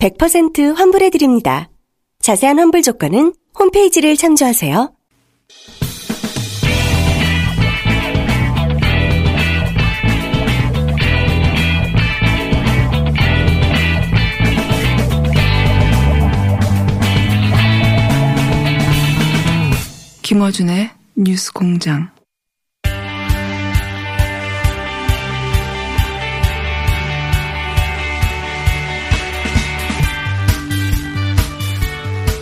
100% 환불해드립니다. 자세한 환불 조건은 홈페이지를 참조하세요. 김어준의 뉴스공장.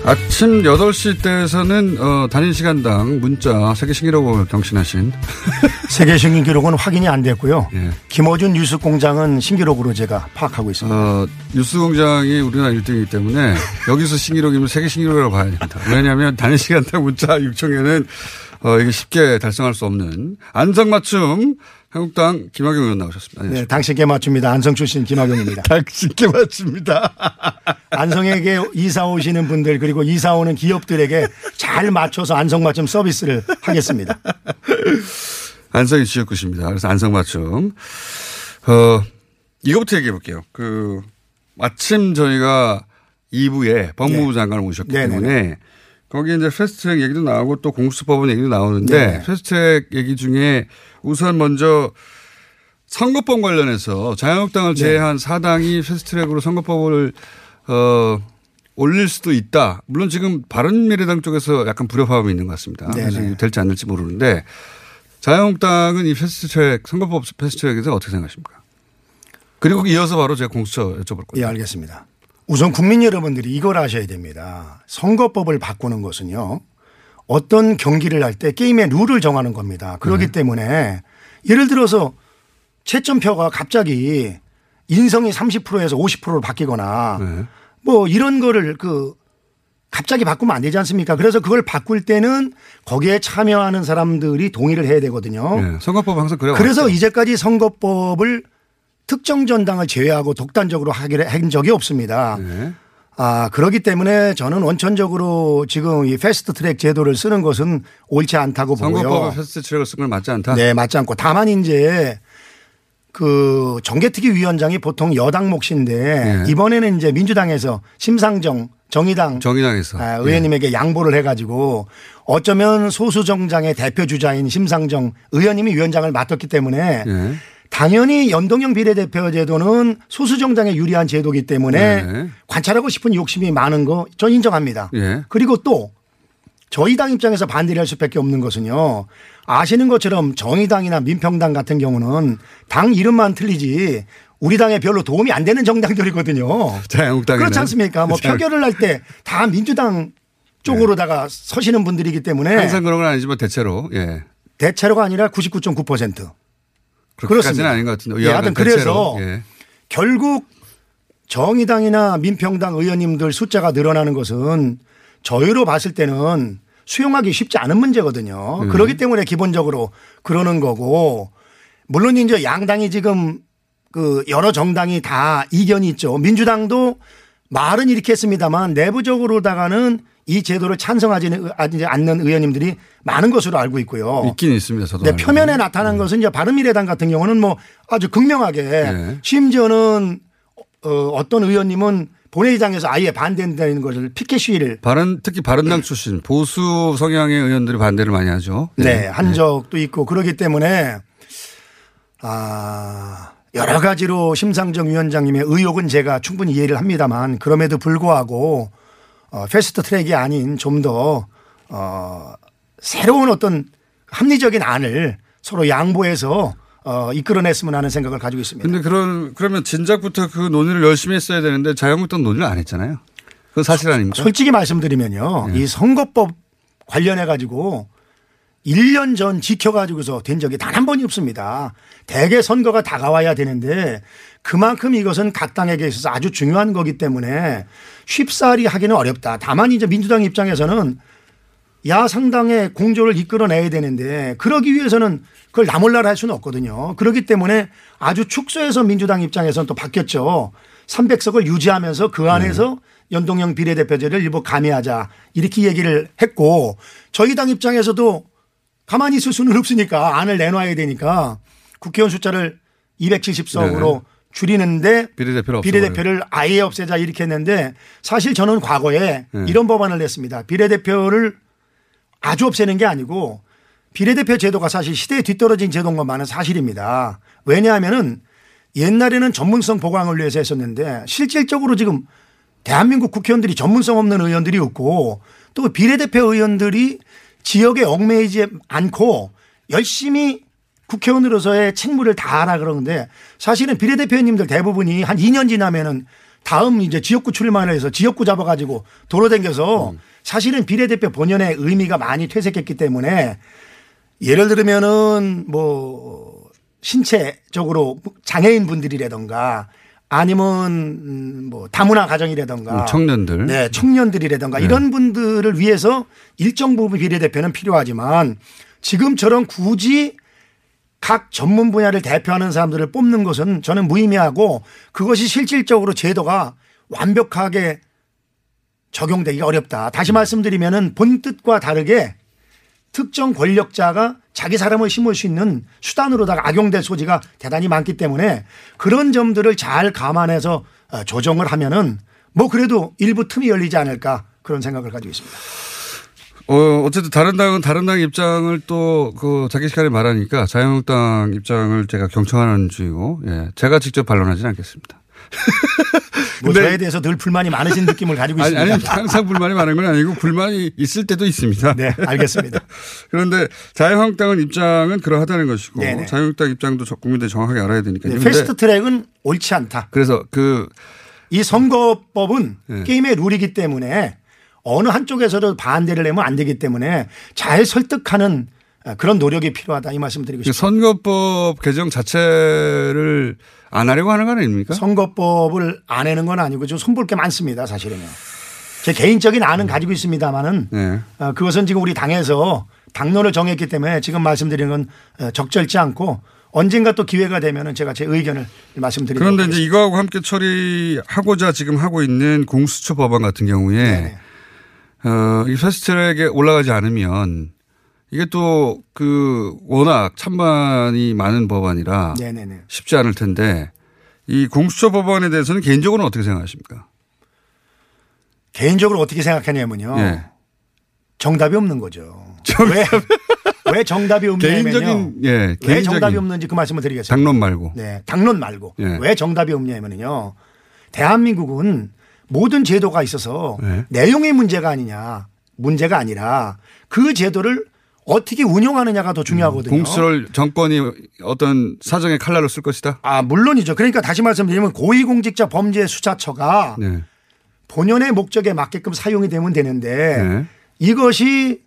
아침 8시 때에서는 단일 시간당 문자 세계 신기록을 경신하신 세계 신기록은 확인이 안 됐고요. 예. 김어준 뉴스공장은 신기록으로 제가 파악하고 있습니다. 뉴스공장이 우리나라 1등이기 때문에 여기서 신기록이면 세계 신기록이라고 봐야 됩니다. 왜냐하면 단일 시간당 문자 6,000개는 이게 쉽게 달성할 수 없는 안성맞춤 한국당 김학용 의원 나오셨습니다. 안녕하십니까. 네, 당신께 맞춥니다. 안성 출신 김학용입니다. 당신께 맞춥니다. 안성에게 이사 오시는 분들 그리고 이사 오는 기업들에게 잘 맞춰서 안성 맞춤 서비스를 하겠습니다. 안성이 지역구십니다. 그래서 안성 맞춤. 이거부터 얘기해 볼게요. 마침 저희가 2부에 법무부 장관을 모셨기 때문에 거기 이제 패스트트랙 얘기도 나오고 또 공수처법원 얘기도 나오는데 패스트트랙 얘기 중에 우선 먼저 선거법 관련해서 자유한국당을 제외한 사당이 패스트트랙으로 선거법을 올릴 수도 있다. 물론 지금 바른미래당 쪽에서 약간 불협화음이 있는 것 같습니다. 그래서 될지 안 될지 모르는데 자유한국당은 이 패스트트랙 선거법 패스트트랙에서 어떻게 생각하십니까? 그리고 이어서 바로 제가 공수처 여쭤볼 거예요. 예, 알겠습니다. 우선 국민 여러분들이 이걸 아셔야 됩니다. 선거법을 바꾸는 것은요. 어떤 경기를 할 때 게임의 룰을 정하는 겁니다. 그렇기 때문에 예를 들어서 채점표가 갑자기 인성이 30%에서 50%로 바뀌거나 뭐 이런 거를 갑자기 바꾸면 안 되지 않습니까? 그래서 그걸 바꿀 때는 거기에 참여하는 사람들이 동의를 해야 되거든요. 네. 선거법 항상 그래요. 그래서 이제까지 선거법을 특정 전당을 제외하고 독단적으로 하기를 한 적이 없습니다. 네. 그렇기 때문에 저는 원천적으로 지금 이 패스트트랙 제도를 쓰는 것은 옳지 않다고 보고요. 선거법에 패스트트랙을 쓰는 건 맞지 않다? 네, 맞지 않고 다만 이제 정개특위 위원장이 보통 여당 몫인데 이번에는 이제 민주당에서 심상정 정의당에서 의원님에게 양보를 해가지고 어쩌면 소수 정당의 대표 주자인 심상정 의원님이 위원장을 맡았기 때문에. 당연히 연동형 비례대표 제도는 소수 정당에 유리한 제도이기 때문에 관찰하고 싶은 욕심이 많은 거 전 인정합니다. 그리고 또 저희 당 입장에서 반대를 할 수밖에 없는 것은요. 아시는 것처럼 정의당이나 민평당 같은 경우는 당 이름만 틀리지 우리 당에 별로 도움이 안 되는 정당들이거든요. 자유한국당이나. 그렇지 않습니까? 뭐 표결을 할 때 다 민주당 쪽으로다가 서시는 분들이기 때문에. 항상 그런 건 아니지만 대체로. 대체로가 아니라 99.9%. 그렇습니다. 아닌 것 같은데. 하여튼 그래서 결국 정의당이나 민평당 의원님들 숫자가 늘어나는 것은 저희로 봤을 때는 수용하기 쉽지 않은 문제거든요. 그렇기 때문에 기본적으로 그러는 거고 물론 이제 양당이 지금 여러 정당이 다 이견이 있죠. 민주당도 말은 이렇게 했습니다만 내부적으로다가는 이 제도를 찬성하지 않는 의원님들이 많은 것으로 알고 있고요. 있긴 있습니다. 저도. 네, 표면에 나타난 것은 이제 바른미래당 같은 경우는 뭐 아주 극명하게 심지어는 어떤 의원님은 본회의장에서 아예 반대한다는 것을 피켓 시위를. 특히 바른당 출신 보수 성향의 의원들이 반대를 많이 하죠. 네. 한 적도 있고 그렇기 때문에 여러 가지로 심상정 위원장님의 의혹은 제가 충분히 이해를 합니다만 그럼에도 불구하고 패스트 트랙이 아닌 좀 더 새로운 어떤 합리적인 안을 서로 양보해서 이끌어냈으면 하는 생각을 가지고 있습니다. 그런데 그러면 진작부터 그 논의를 열심히 했어야 되는데 자유한국당 논의를 안 했잖아요. 그건 사실 아닙니까? 솔직히 말씀드리면요. 이 선거법 관련해 가지고 1년 전 지켜가지고서 된 적이 단 한 번이 없습니다. 대개 선거가 다가와야 되는데 그만큼 이것은 각 당에게 있어서 아주 중요한 거기 때문에 쉽사리 하기는 어렵다. 다만 이제 민주당 입장에서는 야상당의 공조를 이끌어내야 되는데 그러기 위해서는 그걸 나몰라라 할 수는 없거든요. 그렇기 때문에 아주 축소해서 민주당 입장에서는 또 바뀌었죠. 300석을 유지하면서 그 안에서 연동형 비례대표제를 일부 가미하자 이렇게 얘기를 했고 저희 당 입장에서도 가만히 있을 수는 없으니까 안을 내놔야 되니까 국회의원 숫자를 270석으로 네. 줄이는데 비례대표를 아예 없애자 이렇게 했는데 사실 저는 과거에 네. 이런 법안을 냈습니다. 비례대표를 아주 없애는 게 아니고 비례대표 제도가 사실 시대에 뒤떨어진 제도인 것만은 사실입니다. 왜냐하면은 옛날에는 전문성 보강을 위해서 했었는데 실질적으로 지금 대한민국 국회의원들이 전문성 없는 의원들이 없고 또 비례대표 의원들이 지역에 얽매이지 않고 열심히 국회의원으로서의 책무를 다하라 그러는데 사실은 비례대표님들 대부분이 한 2년 지나면은 다음 이제 지역구 출마를 해서 지역구 잡아가지고 돌아다녀서 사실은 비례대표 본연의 의미가 많이 퇴색했기 때문에 예를 들면은 뭐 신체적으로 장애인 분들이라든가 아니면 뭐 다문화 가정이라든가 청년들. 네, 청년들이라든가 네. 이런 분들을 위해서 일정 부분 비례대표는 필요하지만 지금처럼 굳이 각 전문 분야를 대표하는 사람들을 뽑는 것은 저는 무의미하고 그것이 실질적으로 제도가 완벽하게 적용되기가 어렵다. 다시 말씀드리면은 본뜻과 다르게 특정 권력자가 자기 사람을 심을 수 있는 수단으로다가 악용될 소지가 대단히 많기 때문에 그런 점들을 잘 감안해서 조정을 하면은 뭐 그래도 일부 틈이 열리지 않을까 그런 생각을 가지고 있습니다. 어쨌든 다른 당은 다른 당 입장을 또 그 자기 시간에 말하니까 자유한국당 입장을 제가 경청하는 중이고, 예. 제가 직접 반론하진 않겠습니다. 뭐 저에 대해서 늘 불만이 많으신 느낌을 가지고 있습니다. 아니, 항상 불만이 많은 건 아니고 불만이 있을 때도 있습니다. 네, 알겠습니다. 그런데 자유한국당은 입장은 그러하다는 것이고 네네. 자유한국당 입장도 국민들이 정확하게 알아야 되니까. 네, 패스트 트랙은 옳지 않다. 그래서 이 선거법은 네. 게임의 룰이기 때문에 어느 한쪽에서도 반대를 내면 안 되기 때문에 잘 설득하는 그런 노력이 필요하다 이 말씀 드리고 싶습니다. 선거법 개정 자체를 안 하려고 하는 건 아닙니까? 선거법을 안 하는 건 아니고 좀 손볼 게 많습니다 사실은요. 제 개인적인 안은 가지고 있습니다만은 네. 그것은 지금 우리 당에서 당론을 정했기 때문에 지금 말씀드리는 건 적절치 않고 언젠가 또 기회가 되면은 제가 제 의견을 말씀드리겠습니다. 그런데 이제 이거하고 함께 처리하고자 지금 하고 있는 공수처 법안 같은 경우에 네네. 이 패스트트랙에 올라가지 않으면 이게 또 워낙 찬반이 많은 법안이라 네네네. 쉽지 않을 텐데 이 공수처 법안에 대해서는 개인적으로는 어떻게 생각하십니까? 개인적으로 어떻게 생각하냐면요. 예. 정답이 없는 거죠. 왜 정답이 없냐면요. 왜 정답이 없는지 그 말씀을 드리겠습니다. 당론 말고. 네, 당론 말고. 예. 왜 정답이 없냐면요. 대한민국은 모든 제도가 있어서 네. 내용의 문제가 아니냐 문제가 아니라 그 제도를 어떻게 운영하느냐가 더 중요하거든요. 공수처를 정권이 어떤 사정의 칼날로 쓸 것이다. 아 물론이죠. 그러니까 다시 말씀드리면 고위공직자 범죄수사처가 네. 본연의 목적에 맞게끔 사용이 되면 되는데 네. 이것이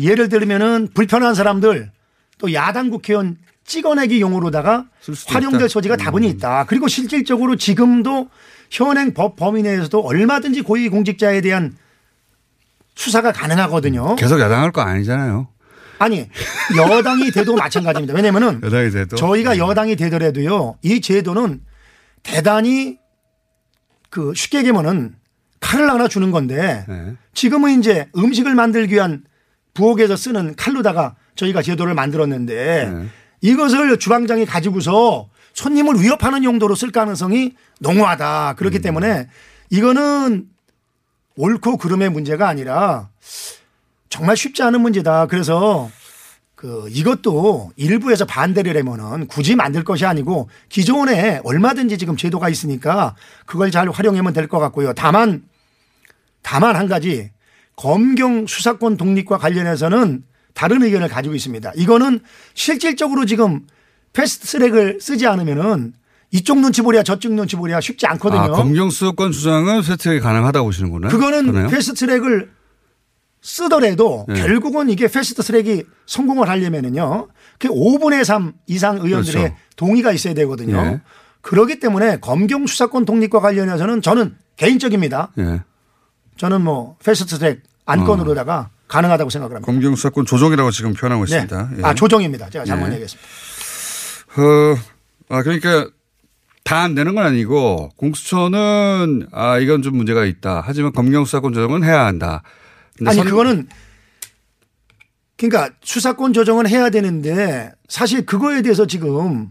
예를 들면은 불편한 사람들 또 야당 국회의원 찍어내기 용으로다가 활용될 소지가 다분히 있다. 그리고 실질적으로 지금도 현행 법 범위 내에서도 얼마든지 고위공직자에 대한 수사가 가능하거든요. 계속 야당할 거 아니잖아요. 아니 여당이 돼도 마찬가지입니다. 왜냐하면은 저희가 여당이 되더라도요. 이 제도는 대단히 쉽게 얘기하면은 칼을 하나 주는 건데 지금은 이제 음식을 만들기 위한 부엌에서 쓰는 칼로다가 저희가 제도를 만들었는데 이것을 주방장이 가지고서 손님을 위협하는 용도로 쓸 가능성이 농후하다. 그렇기 때문에 이거는 옳고 그름의 문제가 아니라 정말 쉽지 않은 문제다. 그래서 이것도 일부에서 반대를 하면은 굳이 만들 것이 아니고 기존에 얼마든지 지금 제도가 있으니까 그걸 잘 활용하면 될 것 같고요. 다만 한 가지 검경 수사권 독립과 관련해서는 다른 의견을 가지고 있습니다. 이거는 실질적으로 지금 패스트트랙을 쓰지 않으면은 이쪽 눈치 보랴 저쪽 눈치 보랴 쉽지 않거든요. 아, 검경 수사권 주장은 패스트트랙이 가능하다고 보시는구나. 그거는 패스트트랙을 쓰더라도 결국은 이게 패스트 트랙이 성공을 하려면은요. 그 5분의 3 이상 의원들의 그렇죠. 동의가 있어야 되거든요. 예. 그렇기 때문에 검경 수사권 독립과 관련해서는 저는 개인적입니다. 예. 저는 뭐 패스트 트랙 안건으로다가 가능하다고 생각을 합니다. 검경 수사권 조정이라고 지금 표현하고 있습니다. 예. 아, 조정입니다. 제가 잘못 얘기했습니다. 그러니까 다 안 되는 건 아니고 공수처는 아, 이건 좀 문제가 있다. 하지만 검경 수사권 조정은 해야 한다. 아니 그거는 그러니까 수사권 조정은 해야 되는데 사실 그거에 대해서 지금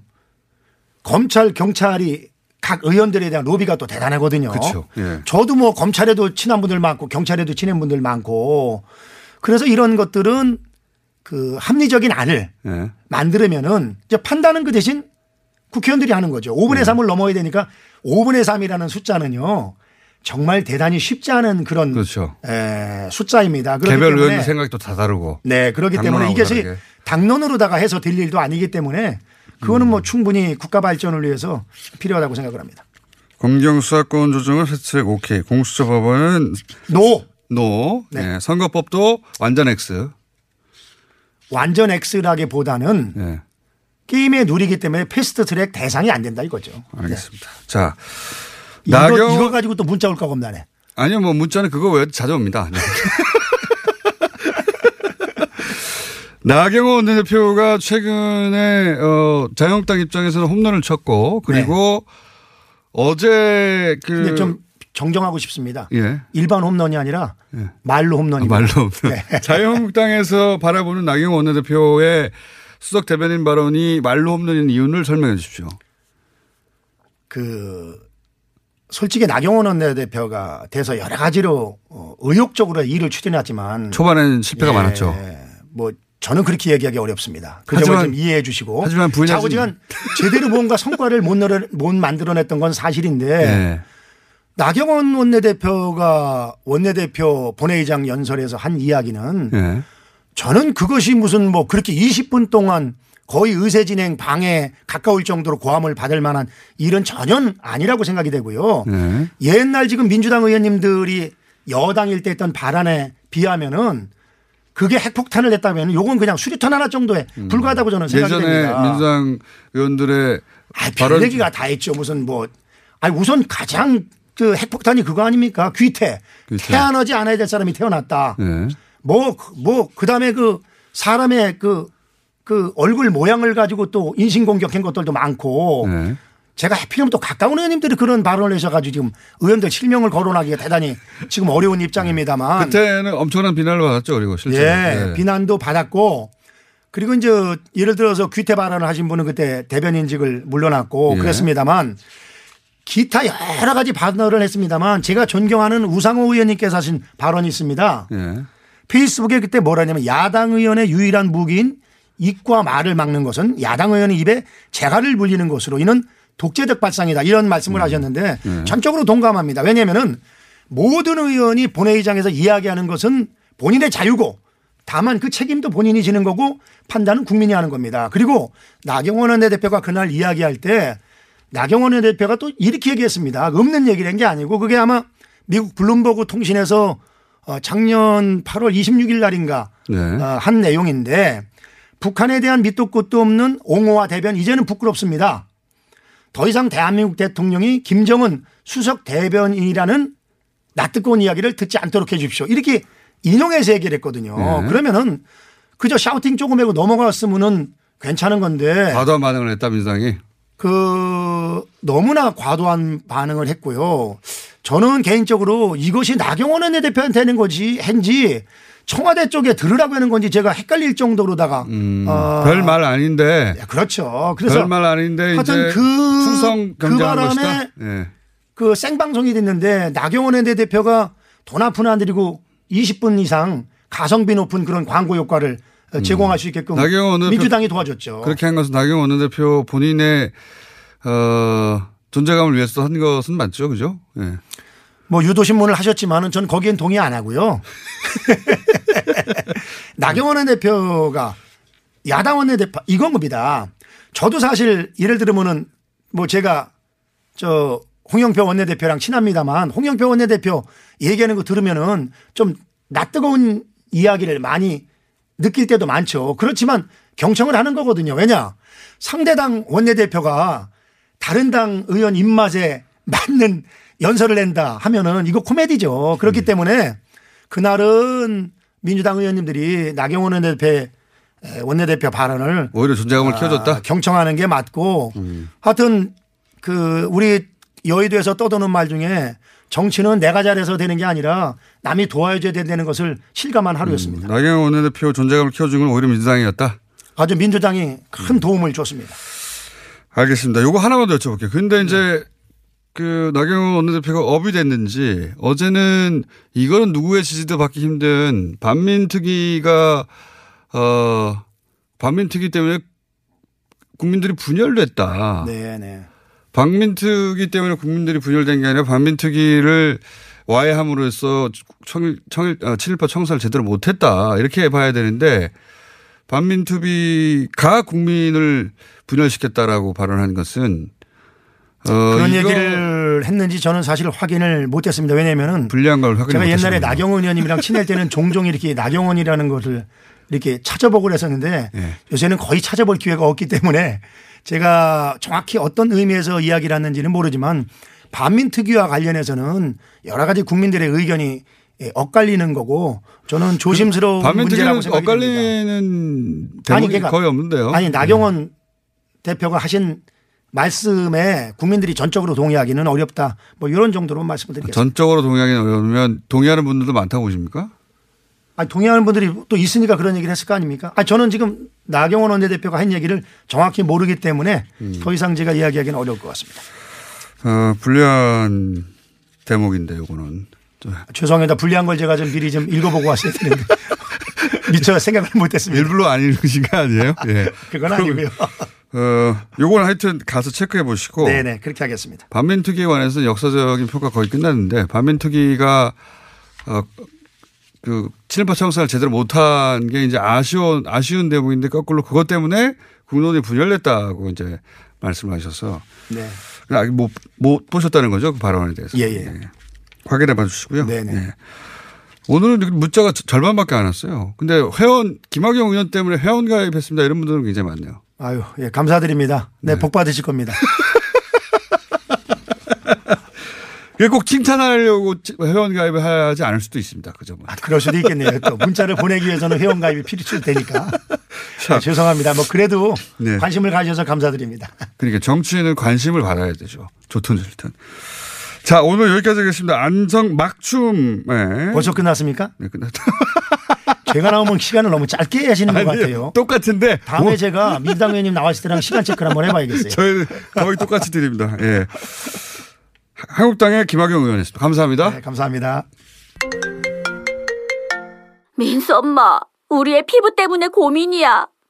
검찰 경찰이 각 의원들에 대한 로비가 또 대단하거든요. 그렇죠. 예. 저도 뭐 검찰에도 친한 분들 많고 경찰에도 친한 분들 많고 그래서 이런 것들은 그 합리적인 안을 만들면은 이제 판단은 그 대신 국회의원들이 하는 거죠. 5분의 3을 넘어야 되니까 5분의 3이라는 숫자는요. 정말 대단히 쉽지 않은 그런 그렇죠. 숫자입니다. 개별 의원의 생각도 다 다르고. 네. 그렇기 때문에 이것이 다르게. 당론으로다가 해서 될 일도 아니기 때문에 그거는 뭐 충분히 국가 발전을 위해서 필요하다고 생각을 합니다. 검경수사권 조정은 패스트트랙 오케이. 공수처 법원은 노. 네. 네. 선거법도 완전 X. 완전 X라기보다는 게임의 룰이기 때문에 패스트트랙 대상이 안 된다 이거죠. 알겠습니다. 네. 자. 이거 가지고 또 문자 올까 겁나네. 아니요, 뭐 문자는 그거 외에 자주 옵니다. 네. 나경원 원내대표가 최근에 자유한국당 입장에서는 홈런을 쳤고 그리고 어제 근데 좀 정정하고 싶습니다. 일반 홈런이 아니라 말로 홈런입니다. 자유한국당에서 바라보는 나경원 원내대표의 수석 대변인 발언이 말로 홈런인 이유를 설명해 주십시오. 솔직히 나경원 원내대표가 돼서 여러 가지로 의욕적으로 일을 추진했지만 초반에는 실패가 많았죠. 뭐 저는 그렇게 얘기하기 어렵습니다. 그 점을 좀 이해해 주시고. 하지만 자고지간 제대로 뭔가 성과를 못 만들어냈던 건 사실인데 나경원 원내대표가 원내대표 본회의장 연설에서 한 이야기는 저는 그것이 무슨 뭐 그렇게 20분 동안 거의 의제진행 방에 가까울 정도로 고함을 받을 만한 일은 전혀 아니라고 생각이 되고요. 옛날 지금 민주당 의원님들이 여당일 때 했던 발언에 비하면은 그게 핵폭탄을 냈다면 요건 그냥 수류탄 하나 정도에 불과하다고 저는 생각이 됩니다. 예전에 민주당 의원들의 별 얘기가 다 했죠. 무슨 뭐 우선 가장 그 핵폭탄이 그거 아닙니까? 귀태. 태어나지 않아야 될 사람이 태어났다. 그다음에 그 사람의 그 얼굴 모양을 가지고 또 인신공격한 것들도 많고 제가 하필이면 또 가까운 의원님들이 그런 발언을 하셔가지고 지금 의원들 실명을 거론하기가 대단히 지금 어려운 입장입니다만 그때는 엄청난 비난을 받았죠. 그리고 실제로. 비난도 받았고 그리고 이제 예를 들어서 귀태 발언을 하신 분은 그때 대변인직을 물러났고 그랬습니다만 기타 여러 가지 발언을 했습니다만 제가 존경하는 우상호 의원님께서 하신 발언이 있습니다. 페이스북에 그때 뭐라 하냐면 야당 의원의 유일한 무기인 입과 말을 막는 것은 야당 의원의 입에 재갈을 물리는 것으로 이는 독재적 발상이다 이런 말씀을 하셨는데 전적으로 동감합니다. 왜냐하면 모든 의원이 본회의장에서 이야기하는 것은 본인의 자유고 다만 그 책임도 본인이 지는 거고 판단은 국민이 하는 겁니다. 그리고 나경원 원내대표가 그날 이야기할 때 나경원 원내대표가 또 이렇게 얘기했습니다. 없는 얘기를 한 게 아니고 그게 아마 미국 블룸버그 통신에서 작년 8월 26일 날인가 한 내용인데 북한에 대한 밑도 끝도 없는 옹호와 대변 이제는 부끄럽습니다. 더 이상 대한민국 대통령이 김정은 수석 대변인이라는 낯뜨거운 이야기를 듣지 않도록 해 주십시오. 이렇게 인용해서 얘기를 했거든요. 그러면은 그저 샤우팅 조금 하고 넘어갔으면은 괜찮은 건데. 과도한 반응을 했다 민주당이. 너무나 과도한 반응을 했고요. 저는 개인적으로 이것이 나경원 원내대표한테 하는 거지 한지 청와대 쪽에 들으라고 하는 건지 제가 헷갈릴 정도로다가 별말 아닌데 그렇죠. 그래서 별말 아닌데 하여튼 그 바람에 그 생방송이 됐는데 나경원 원내대표가 돈 한 푼 안 들이고 20분 이상 가성비 높은 그런 광고 효과를 제공할 수 있게끔 민주당이 도와줬죠. 그렇게 한 것은 나경원 원내대표 본인의 존재감을 위해서 한 것은 맞죠, 그죠? 예. 뭐 유도신문을 하셨지만은 전 거기엔 동의 안 하고요. 나경원 원내대표가 야당 원내대표 이건 겁니다. 저도 사실 예를 들으면은 뭐 제가 저 홍영표 원내대표랑 친합니다만 홍영표 원내대표 얘기하는 거 들으면은 좀 낯뜨거운 이야기를 많이 느낄 때도 많죠. 그렇지만 경청을 하는 거거든요. 왜냐? 상대당 원내대표가 다른 당 의원 입맛에 맞는 연설을 낸다 하면은 이거 코미디죠. 그렇기 때문에 그날은 민주당 의원님들이 나경원 원내대표 발언을 오히려 존재감을 키워줬다. 경청하는 게 맞고 하여튼 그 우리 여의도에서 떠도는 말 중에 정치는 내가 잘해서 되는 게 아니라 남이 도와줘야 되는 것을 실감한 하루였습니다. 나경원 원내대표 존재감을 키워준 건 오히려 민주당이었다. 아주 민주당이 큰 도움을 줬습니다. 알겠습니다. 요거 하나만 더 여쭤볼게요. 근데 이제 그 나경원 원내대표가 업이 됐는지 어제는 이거는 누구의 지지도 받기 힘든 반민특위가 반민특위 때문에 국민들이 분열됐다. 네네. 반민특위 때문에 국민들이 분열된 게 아니라 반민특위를 와해함으로써 7.18 청사를 제대로 못했다. 이렇게 봐야 되는데 반민특위가 국민을 분열시켰다라고 발언한 것은 그런 얘기를 했는지 저는 사실 확인을 못했습니다. 왜냐하면은 불리한 걸 확인 제가 옛날에 나경원 의원님이랑 친할 때는 종종 이렇게 나경원이라는 것을 이렇게 찾아보고 했었는데 네. 요새는 거의 찾아볼 기회가 없기 때문에 제가 정확히 어떤 의미에서 이야기를 했는지는 모르지만 반민특위와 관련해서는 여러 가지 국민들의 의견이 엇갈리는 거고 저는 조심스러운 문제라고 생각합니다. 엇갈리는 대목이 거의 없는데요. 아니 나경원 대표가 하신 말씀에 국민들이 전적으로 동의하기는 어렵다. 뭐 이런 정도로 말씀을 드리겠습니다. 전적으로 동의하기는 어려우면 동의하는 분들도 많다고 보십니까? 아니, 동의하는 분들이 또 있으니까 그런 얘기를 했을 거 아닙니까? 아니, 저는 지금 나경원 원내대표가 한 얘기를 정확히 모르기 때문에 더 이상 제가 이야기하기는 어려울 것 같습니다. 불리한 대목인데 요거는. 죄송합니다. 불리한 걸 제가 좀 미리 좀 읽어보고 왔어야 되는데 미처 생각을 못했습니다. 일부러 안 읽으신 거 아니에요? 예. 그건 아니고요. 요건 하여튼 가서 체크해 보시고. 네네. 그렇게 하겠습니다. 반민특위에 관해서는 역사적인 평가 거의 끝났는데 반민특위가 그 7.18 청사를 제대로 못한 게 이제 아쉬운 대목인데 거꾸로 그것 때문에 국론이 분열됐다고 이제 말씀하셔서. 네. 못 보셨다는 거죠. 그 발언에 대해서. 예, 예. 네. 확인해 봐 주시고요. 네네. 네. 오늘은 문자가 절반밖에 안 왔어요. 근데 김학용 의원 때문에 회원 가입했습니다. 이런 분들은 굉장히 많네요. 아유, 예, 감사드립니다. 네, 네. 복 받으실 겁니다. 꼭 칭찬하려고 회원 가입을 하지 않을 수도 있습니다. 그죠? 그럴 수도 있겠네요. 또 문자를 보내기 위해서는 회원 가입이 필수되니까. 네, 죄송합니다. 뭐 그래도 네. 관심을 가져서 감사드립니다. 그러니까 정치인은 관심을 받아야 되죠. 좋든 싫든. 자, 오늘 여기까지 하겠습니다. 안성 막춤. 네. 벌써 끝났습니까? 네, 끝났다. 제가 나오면 시간을 너무 짧게 하시는 것 같아요. 똑같은데. 다음에 제가 민주당 의원님 나왔을 때랑 시간 체크를 한번 해봐야겠어요. 저희 거의 똑같이 드립니다. 예. 한국당의 김학용 의원이었습니다. 감사합니다. 네, 감사합니다. 민수 엄마, 우리의 피부 때문에 고민이야.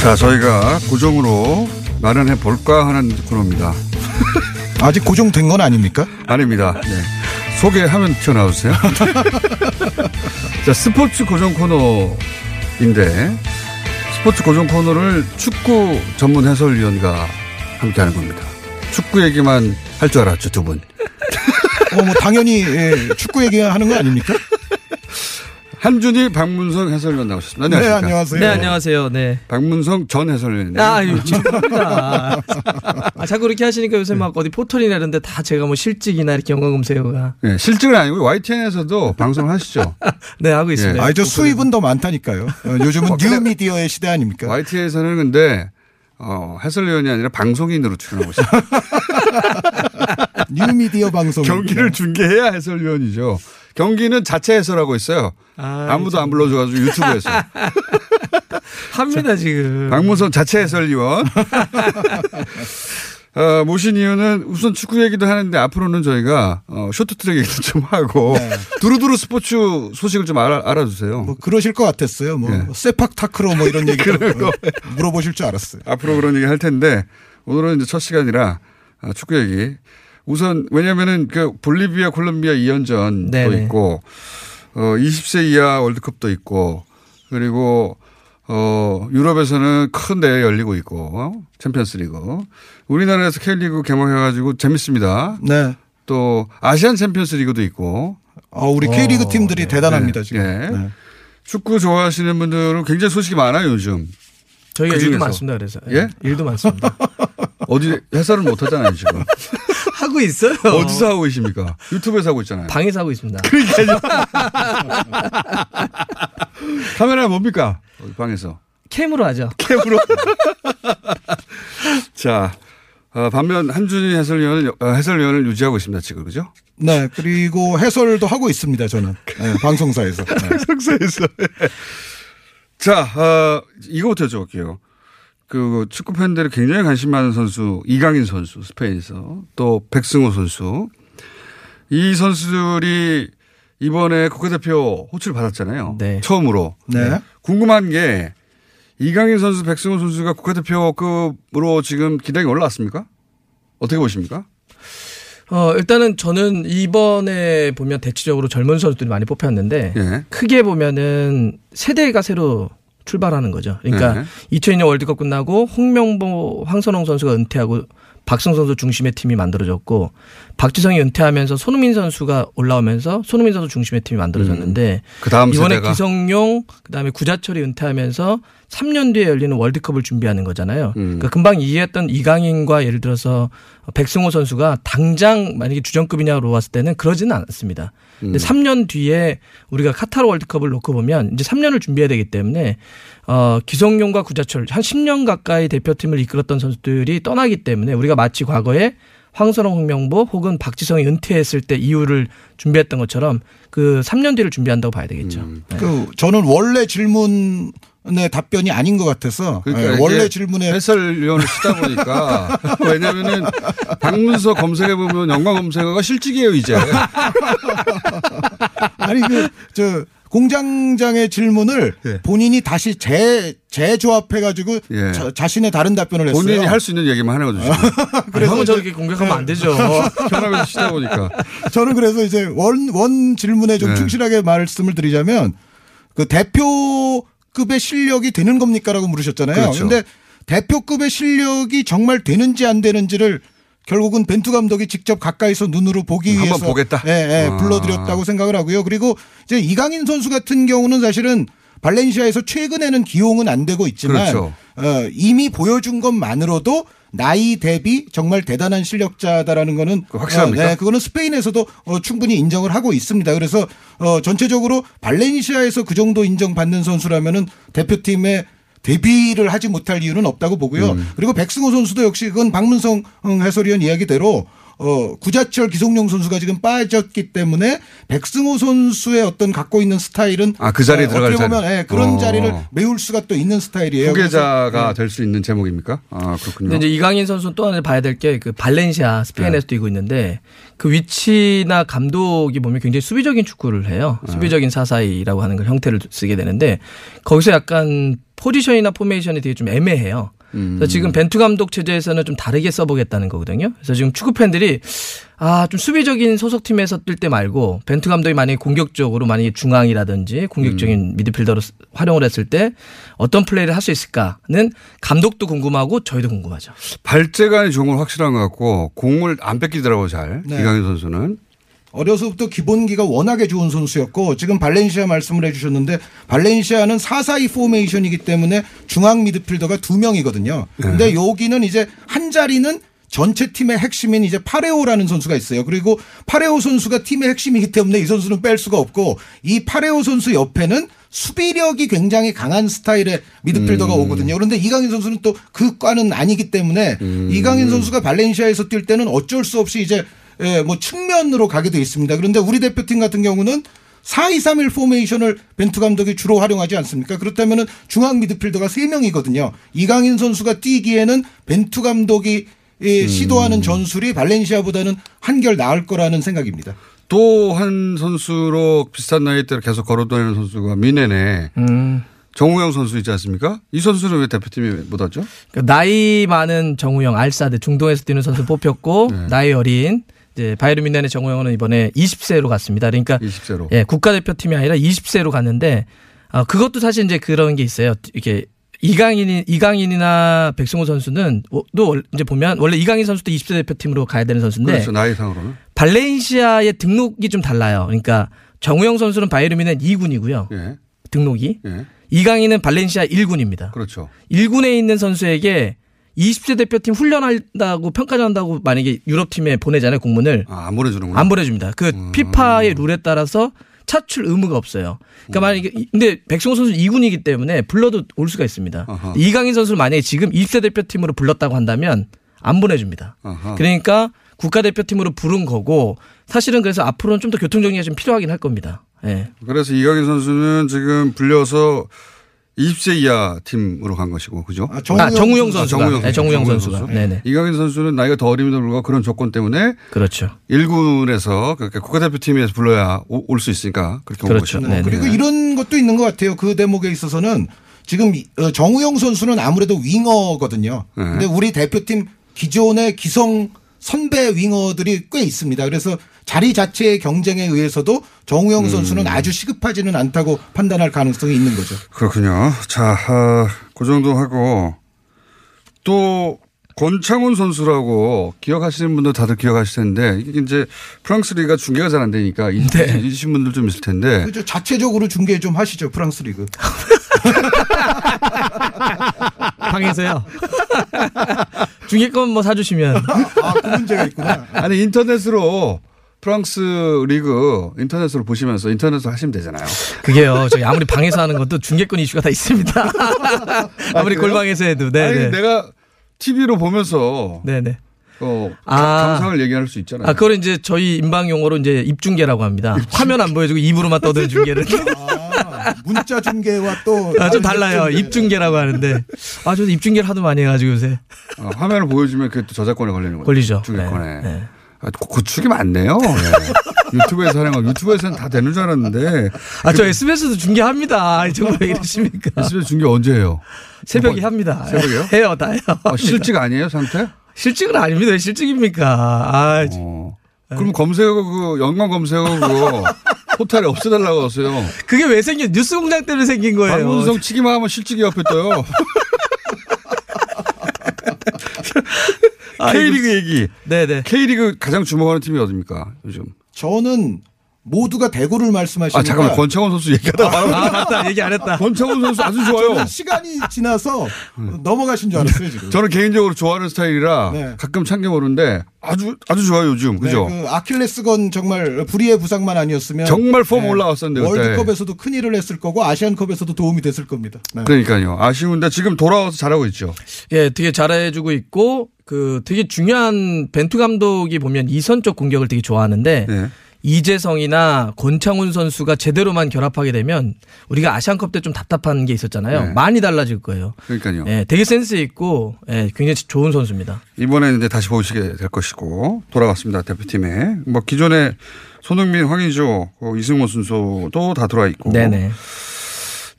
자, 저희가 고정으로 마련해 볼까 하는 코너입니다. 아직 고정된 건 아닙니까? 아닙니다. 네. 소개하면 튀어나오세요. 자, 스포츠 고정 코너인데 스포츠 고정 코너를 축구 전문 해설위원과 함께하는 겁니다. 축구 얘기만 할 줄 알았죠, 두 분. 뭐 당연히 예, 축구 얘기하는 거 아닙니까? 한준희, 박문성 해설위원 나오셨습니다. 안녕하십니까? 네, 안녕하세요. 네, 안녕하세요. 네. 박문성 전 해설위원입니다. 죄송합니다. 자꾸 이렇게 하시니까 요새 막 어디 포털이나 이런데 다 제가 뭐 실직이나 이렇게 영광 검색어가. 네, 실직은 아니고 YTN에서도 방송을 하시죠. 네, 하고 있습니다. 네. 저 수입은 더 많다니까요. 요즘은 뉴미디어의 시대 아닙니까? YTN에서는 근데 해설위원이 아니라 방송인으로 출연하고 있습니다. 뉴미디어 방송. 경기를 중계해야 해설위원이죠. 경기는 자체 해설하고 있어요. 아무도 안 불러줘가지고 유튜브에서. 합니다, 지금. 박문성 자체 해설위원. 모신 이유는 우선 축구 얘기도 하는데 앞으로는 저희가 쇼트트랙 얘기도 좀 하고 네. 두루두루 스포츠 소식을 좀 알아주세요. 뭐 그러실 것 같았어요. 뭐 네. 세팍타크로 뭐 이런 얘기를 물어보실 줄 알았어요. 앞으로 그런 얘기 할 텐데 오늘은 이제 첫 시간이라 축구 얘기. 우선 왜냐하면은 그 볼리비아 콜롬비아 2연전도 네네. 있고 20세 이하 월드컵도 있고 그리고 유럽에서는 큰 대회 열리고 있고 챔피언스리그 우리나라에서 K리그 개막해가지고 재밌습니다. 네. 또 아시안 챔피언스리그도 있고. 우리 K리그 팀들이 네. 대단합니다 네. 지금. 네. 네. 축구 좋아하시는 분들은 굉장히 소식이 많아요 요즘. 저희가 일도 많습니다 그래서. 예? 일도 많습니다. 어디 회사를 못 하잖아요 지금. 하고 있어요. 어디서 하고 계십니까? 유튜브에서 하고 있잖아요. 방에서 하고 있습니다. 그러니까요. 카메라 뭡니까? 방에서. 캠으로 하죠. 캠으로. 자, 반면 한준희 해설위원을 유지하고 있습니다 지금 그죠? 네. 그리고 해설도 하고 있습니다 저는 네, 방송사에서. 네. 방송사에서. 자, 이거부터 여쭤볼게요. 그 축구 팬들이 굉장히 관심 많은 선수 이강인 선수 스페인에서 또 백승호 선수 이 선수들이 이번에 국가대표 호출 받았잖아요. 네. 처음으로. 네. 궁금한 게 이강인 선수 백승호 선수가 국가대표급으로 지금 기량이 올라왔습니까? 어떻게 보십니까? 일단은 저는 이번에 보면 대체적으로 젊은 선수들이 많이 뽑혔는데 네. 크게 보면은 세대가 새로 출발하는 거죠. 그러니까 네. 2002년 월드컵 끝나고 홍명보, 황선홍 선수가 은퇴하고 박승호 선수 중심의 팀이 만들어졌고 박지성이 은퇴하면서 손흥민 선수가 올라오면서 손흥민 선수 중심의 팀이 만들어졌는데 그다음 이번에 세대가. 기성용 그다음에 구자철이 은퇴하면서 3년 뒤에 열리는 월드컵을 준비하는 거잖아요. 그러니까 금방 이해했던 이강인과 예를 들어서 백승호 선수가 당장 만약에 주전급이냐로 왔을 때는 그러지는 않았습니다. 근데 3년 뒤에 우리가 카타르 월드컵을 놓고 보면 이제 3년을 준비해야 되기 때문에 기성용과 구자철 한 10년 가까이 대표팀을 이끌었던 선수들이 떠나기 때문에 우리가 마치 과거에 황선홍, 홍명보 혹은 박지성이 은퇴했을 때 이유를 준비했던 것처럼 그 3년 뒤를 준비한다고 봐야 되겠죠. 네. 저는 원래 질문 네, 답변이 아닌 것 같아서. 그러니까 네, 원래 질문에. 해설위원을 쓰다 보니까. 왜냐면은, 박문서 검색해보면 영광 검색어가 실직이에요, 이제. 아니, 공장장의 질문을 네. 본인이 다시 재조합해가지고 예. 자신의 다른 답변을 했어요. 본인이 할 수 있는 얘기만 하는 거죠. 그래서 저렇게 공격하면 안 되죠. 편하게 치다 보니까. 저는 그래서 이제 원 질문에 좀 네. 충실하게 말씀을 드리자면, 그 대표 급의 실력이 되는 겁니까라고 물으셨잖아요. 그렇죠. 그런데 대표급의 실력이 정말 되는지 안 되는지를 결국은 벤투 감독이 직접 가까이서 눈으로 보기 위해서 한번 보겠다. 예, 불러드렸다고 생각을 하고요. 그리고 이제 이강인 선수 같은 경우는 사실은 발렌시아에서 최근에는 기용은 안 되고 있지만 그렇죠. 이미 보여준 것만으로도 나이 대비 정말 대단한 실력자다라는 거는 확실합니다. 네, 그거는 스페인에서도 충분히 인정을 하고 있습니다. 그래서 전체적으로 발렌시아에서 그 정도 인정받는 선수라면은 대표팀에 데뷔를 하지 못할 이유는 없다고 보고요. 그리고 백승호 선수도 역시 그건 박문성 해설위원 이야기대로 구자철, 기성용 선수가 지금 빠졌기 때문에 백승호 선수의 어떤 갖고 있는 스타일은 그 자리에 들어갈 자리. 보면 예, 그런 자리를 메울 수가 또 있는 스타일이에요. 후계자가 될 수 있는 제목입니까? 아 그렇군요. 근데 이제 이강인 선수는 또 하나 봐야 될 게 그 발렌시아 스페인에서 뛰고 있는데 그 위치나 감독이 보면 굉장히 수비적인 축구를 해요. 수비적인 4-4-2라고 하는 걸 형태를 쓰게 되는데 거기서 약간 포지션이나 포메이션이 되게 좀 애매해요. 그래서 지금 벤투 감독 체제에서는 좀 다르게 써보겠다는 거거든요. 그래서 지금 축구 팬들이 좀 수비적인 소속팀에서 뛸 때 말고 벤투 감독이 만약에 공격적으로 만약에 중앙이라든지 공격적인 미드필더로 활용을 했을 때 어떤 플레이를 할 수 있을까는 감독도 궁금하고 저희도 궁금하죠. 발재간이 좋은 건 확실한 것 같고 공을 안 뺏기더라고요 잘. 네. 이강인 선수는. 어려서부터 기본기가 워낙에 좋은 선수였고 지금 발렌시아 말씀을 해 주셨는데 발렌시아는 4-4-2 포메이션이기 때문에 중앙 미드필더가 2명이거든요. 근데 여기는 이제 한 자리는 전체 팀의 핵심인 이제 파레오라는 선수가 있어요. 그리고 파레오 선수가 팀의 핵심이기 때문에 이 선수는 뺄 수가 없고 이 파레오 선수 옆에는 수비력이 굉장히 강한 스타일의 미드필더가 오거든요. 그런데 이강인 선수는 또 그 과는 아니기 때문에 이강인 선수가 발렌시아에서 뛸 때는 어쩔 수 없이 이제 예, 뭐 측면으로 가게 돼 있습니다. 그런데 우리 대표팀 같은 경우는 4-2-3-1 포메이션을 벤투 감독이 주로 활용하지 않습니까? 그렇다면은 중앙 미드필더가 3명이거든요. 이강인 선수가 뛰기에는 벤투 감독이 시도하는 전술이 발렌시아보다는 한결 나을 거라는 생각입니다. 또 한 선수로 비슷한 나이대를 계속 걸어다니는 선수가 미네네. 정우영 선수 있지 않습니까? 이 선수는 왜 대표팀에 못 왔죠? 그러니까 나이 많은 정우영, 알사드 중동에서 뛰는 선수 뽑혔고 네. 나이 어린 이제 바이에른 뮌헨의 정우영은 이번에 20세로 갔습니다. 그러니까 20세로. 예, 국가대표팀이 아니라 20세로 갔는데 그것도 사실 이제 그런 게 있어요. 이게 이강인이나 백승호 선수는 또 이제 보면 원래 이강인 선수도 20세 대표팀으로 가야 되는 선수인데 그렇죠. 나이상으로는. 발렌시아의 등록이 좀 달라요. 그러니까 정우영 선수는 바이에른 뮌헨 2군이고요. 예. 등록이. 예. 이강인은 발렌시아 1군입니다. 그렇죠. 1군에 있는 선수에게 20세 대표팀 훈련한다고 평가한다고 만약에 유럽팀에 보내잖아요. 공문을. 안 보내주는구나. 안 보내줍니다. 그 피파의 룰에 따라서 차출 의무가 없어요. 그러니까 만약에 근데 백승호 선수 2군이기 때문에 불러도 올 수가 있습니다. 아하. 이강인 선수를 만약에 지금 20세 대표팀으로 불렀다고 한다면 안 보내줍니다. 아하. 그러니까 국가대표팀으로 부른 거고 사실은 그래서 앞으로는 좀 더 교통정리가 좀 필요하긴 할 겁니다. 네. 그래서 이강인 선수는 지금 불려서 20세 이하 팀으로 간 것이고, 그죠? 정우영 선수가. 네, 정우영 선수가. 네네. 이강인 선수는 나이가 더 어림에도 불구하고 그런 조건 때문에. 그렇죠. 1군에서 그러니까 국가대표팀에서 불러야 올 수 있으니까 그렇게 온 것이고. 그렇죠. 그리고 이런 것도 있는 것 같아요. 그 대목에 있어서는 지금 정우영 선수는 아무래도 윙어거든요. 네. 근데 우리 대표팀 기존의 기성 선배 윙어들이 꽤 있습니다. 그래서 자리 자체의 경쟁에 의해서도 정우영 선수는 아주 시급하지는 않다고 판단할 가능성이 있는 거죠. 그렇군요. 자, 그 정도 하고 또 권창훈 선수라고 기억하시는 분들 다들 기억하실 텐데 이게 이제 프랑스 리그가 중계가 잘 안 되니까 잊으신 분들 좀 있을 텐데. 그렇죠. 자체적으로 중계 좀 하시죠. 프랑스 리그. 방에서요. 중계권 뭐 사주시면. 그 문제가 있구나. 아니 인터넷으로 프랑스 리그 인터넷으로 보시면서 인터넷으로 하시면 되잖아요. 그게요. 저희 아무리 방에서 하는 것도 중계권 이슈가 다 있습니다. 아무리 골방에서 해도. 아니, 내가 TV로 보면서. 네네. 감상을 얘기할 수 있잖아요. 그걸 이제 저희 인방 용어로 이제 입중계라고 합니다. 입중계. 화면 안 보여주고 입으로만 떠드는 중계를. 문자 중계와 또 좀 달라요. 입중계라고 하는데 저도 입중계를 하도 많이 해가지고 요새 화면을 보여주면 그게 또 저작권에 걸리는 거죠. 걸리죠. 중계권에. 네. 고축이 많네요. 네. 유튜브에서 하는 유튜브에서는 다 되는 줄 알았는데. 저 SBS도 중계합니다. 정말 왜 이러십니까? SBS 중계 언제 해요? 새벽에 합니다. 새벽에요? 해요, 다 해요. 실직 아니에요, 상태? 실직은 아닙니다. 왜 실직입니까? 그럼 검색하고 연관 검색하고. 포탈에 없애달라고 하세요. 그게 왜 생긴 뉴스공장 때문에 생긴 거예요. 박문성 치기만 하면 실직이 옆에 떠요. K리그 얘기. 네네. K리그 가장 주목하는 팀이 어디입니까 요즘? 저는 모두가 대구를 말씀하시니까. 잠깐만 권창훈 선수 얘기하다 맞다 얘기 안 했다. 권창훈 선수 아주 좋아요. 시간이 지나서 넘어가신 줄 알았어요 지금. 저는 개인적으로 좋아하는 스타일이라 네. 가끔 참게 모르는데 아주 좋아요 요즘 그죠? 네, 아킬레스건 정말 불의의 부상만 아니었으면 정말 폼 네. 올라왔었는데 그때. 월드컵에서도 큰 일을 했을 거고 아시안컵에서도 도움이 됐을 겁니다. 네. 그러니까요. 아쉬운데 지금 돌아와서 잘하고 있죠. 예, 되게 잘해주고 있고 되게 중요한 벤투 감독이 보면 이선적 공격을 되게 좋아하는데. 네. 이재성이나 권창훈 선수가 제대로만 결합하게 되면 우리가 아시안컵 때 좀 답답한 게 있었잖아요. 네. 많이 달라질 거예요. 그러니까요. 네, 되게 센스 있고 굉장히 좋은 선수입니다. 이번에 이제 다시 보시게 될 것이고 돌아왔습니다. 대표팀에. 기존에 손흥민, 황의조, 이승호 선수도 다 들어와 있고. 네네.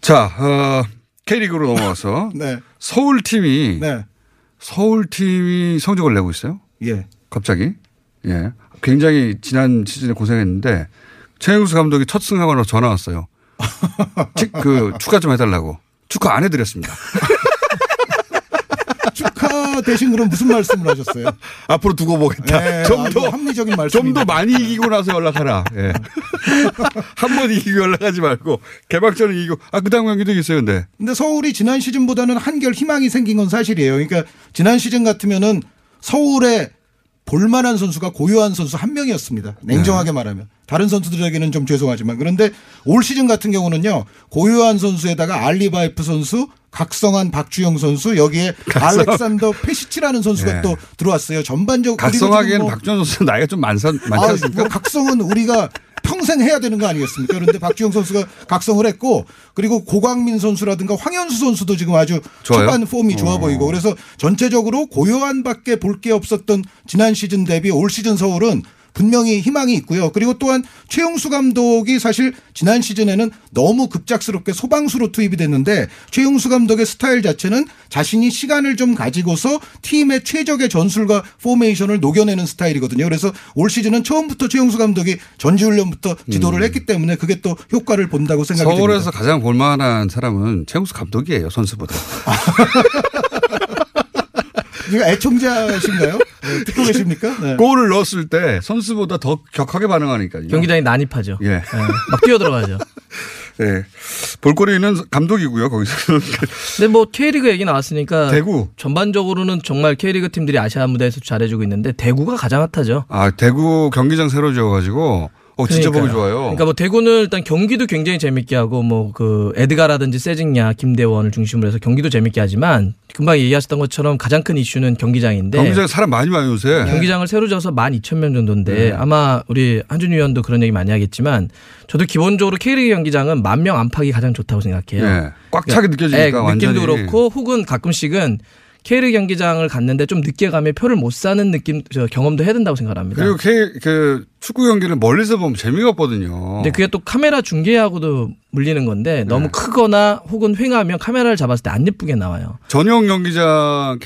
자, K리그로 넘어와서 네. 서울팀이 성적을 내고 있어요. 예. 갑자기. 예. 굉장히 지난 시즌에 고생했는데 최용수 감독이 첫 승하고 나서 전화 왔어요. 축하 좀 해달라고. 축하 안 해드렸습니다. 축하 대신 그럼 무슨 말씀을 하셨어요? 앞으로 두고 보겠다. 네, 좀 더 합리적인 말씀. 좀 더 많이 이기고 나서 연락하라. 네. 한 번 이기고 연락하지 말고 개막전에 이기고. 그 다음 경기도 있어요, 근데. 근데 서울이 지난 시즌보다는 한결 희망이 생긴 건 사실이에요. 그러니까 지난 시즌 같으면은 서울의 볼만한 선수가 고요한 선수 한 명이었습니다. 냉정하게 말하면. 다른 선수들에게는 좀 죄송하지만. 그런데 올 시즌 같은 경우는요. 고요한 선수에다가 알리바이프 선수, 각성한 박주영 선수, 여기에 알렉산더 페시치라는 선수가 또 들어왔어요. 전반적으로. 각성하기에는 박주영 선수 나이가 좀 많지 않습니까? 각성은 우리가 평생 해야 되는 거 아니겠습니까? 그런데 박주영 선수가 각성을 했고, 그리고 고광민 선수라든가 황현수 선수도 지금 아주 좋아요? 초반 폼이 좋아 보이고, 그래서 전체적으로 고요한밖에 볼 게 없었던 지난 시즌 대비 올 시즌 서울은 분명히 희망이 있고요. 그리고 또한 최용수 감독이 사실 지난 시즌에는 너무 급작스럽게 소방수로 투입이 됐는데, 최용수 감독의 스타일 자체는 자신이 시간을 좀 가지고서 팀의 최적의 전술과 포메이션을 녹여내는 스타일이거든요. 그래서 올 시즌은 처음부터 최용수 감독이 전지훈련부터 지도를 했기 때문에 그게 또 효과를 본다고 생각이 서울에서 됩니다. 서울에서 가장 볼만한 사람은 최용수 감독이에요. 선수보다. 이거 애청자신가요? 네, 듣고 계십니까? 네. 골을 넣었을 때 선수보다 더 격하게 반응하니까요. 경기장이 난입하죠. 예. 네. 막 뛰어들어가죠. 네. 볼거리는 감독이고요. 거기서. 근데 뭐 K리그 얘기 나왔으니까 대구. 전반적으로는 정말 K리그 팀들이 아시아 무대에서 잘해주고 있는데 대구가 가장 핫하죠. 아, 대구 경기장 새로 지어가지고. 진짜 보기 좋아요. 그러니까 뭐 대구는 일단 경기도 굉장히 재밌게 하고 뭐 그 에드가라든지 세징야, 김대원을 중심으로 해서 경기도 재밌게 하지만 금방 얘기하셨던 것처럼 가장 큰 이슈는 경기장인데. 경기장에 사람 많이 요새. 경기장을 새로 지어서 12,000명 정도인데 아마 우리 한준희 의원도 그런 얘기 많이 하겠지만 저도 기본적으로 K리그 경기장은 10,000명 안팎이 가장 좋다고 생각해요. 네. 꽉 차게 느껴지니까 그러니까 느낌도 그렇고 혹은 가끔씩은 K리그 경기장을 갔는데 좀 늦게 가면 표를 못 사는 느낌 경험도 해야 된다고 생각합니다. 그리고 축구 경기를 멀리서 보면 재미가 없거든요. 근데 그게 또 카메라 중계하고도 물리는 건데 너무 크거나 혹은 횡하면 카메라를 잡았을 때 안 예쁘게 나와요. 전용 경기장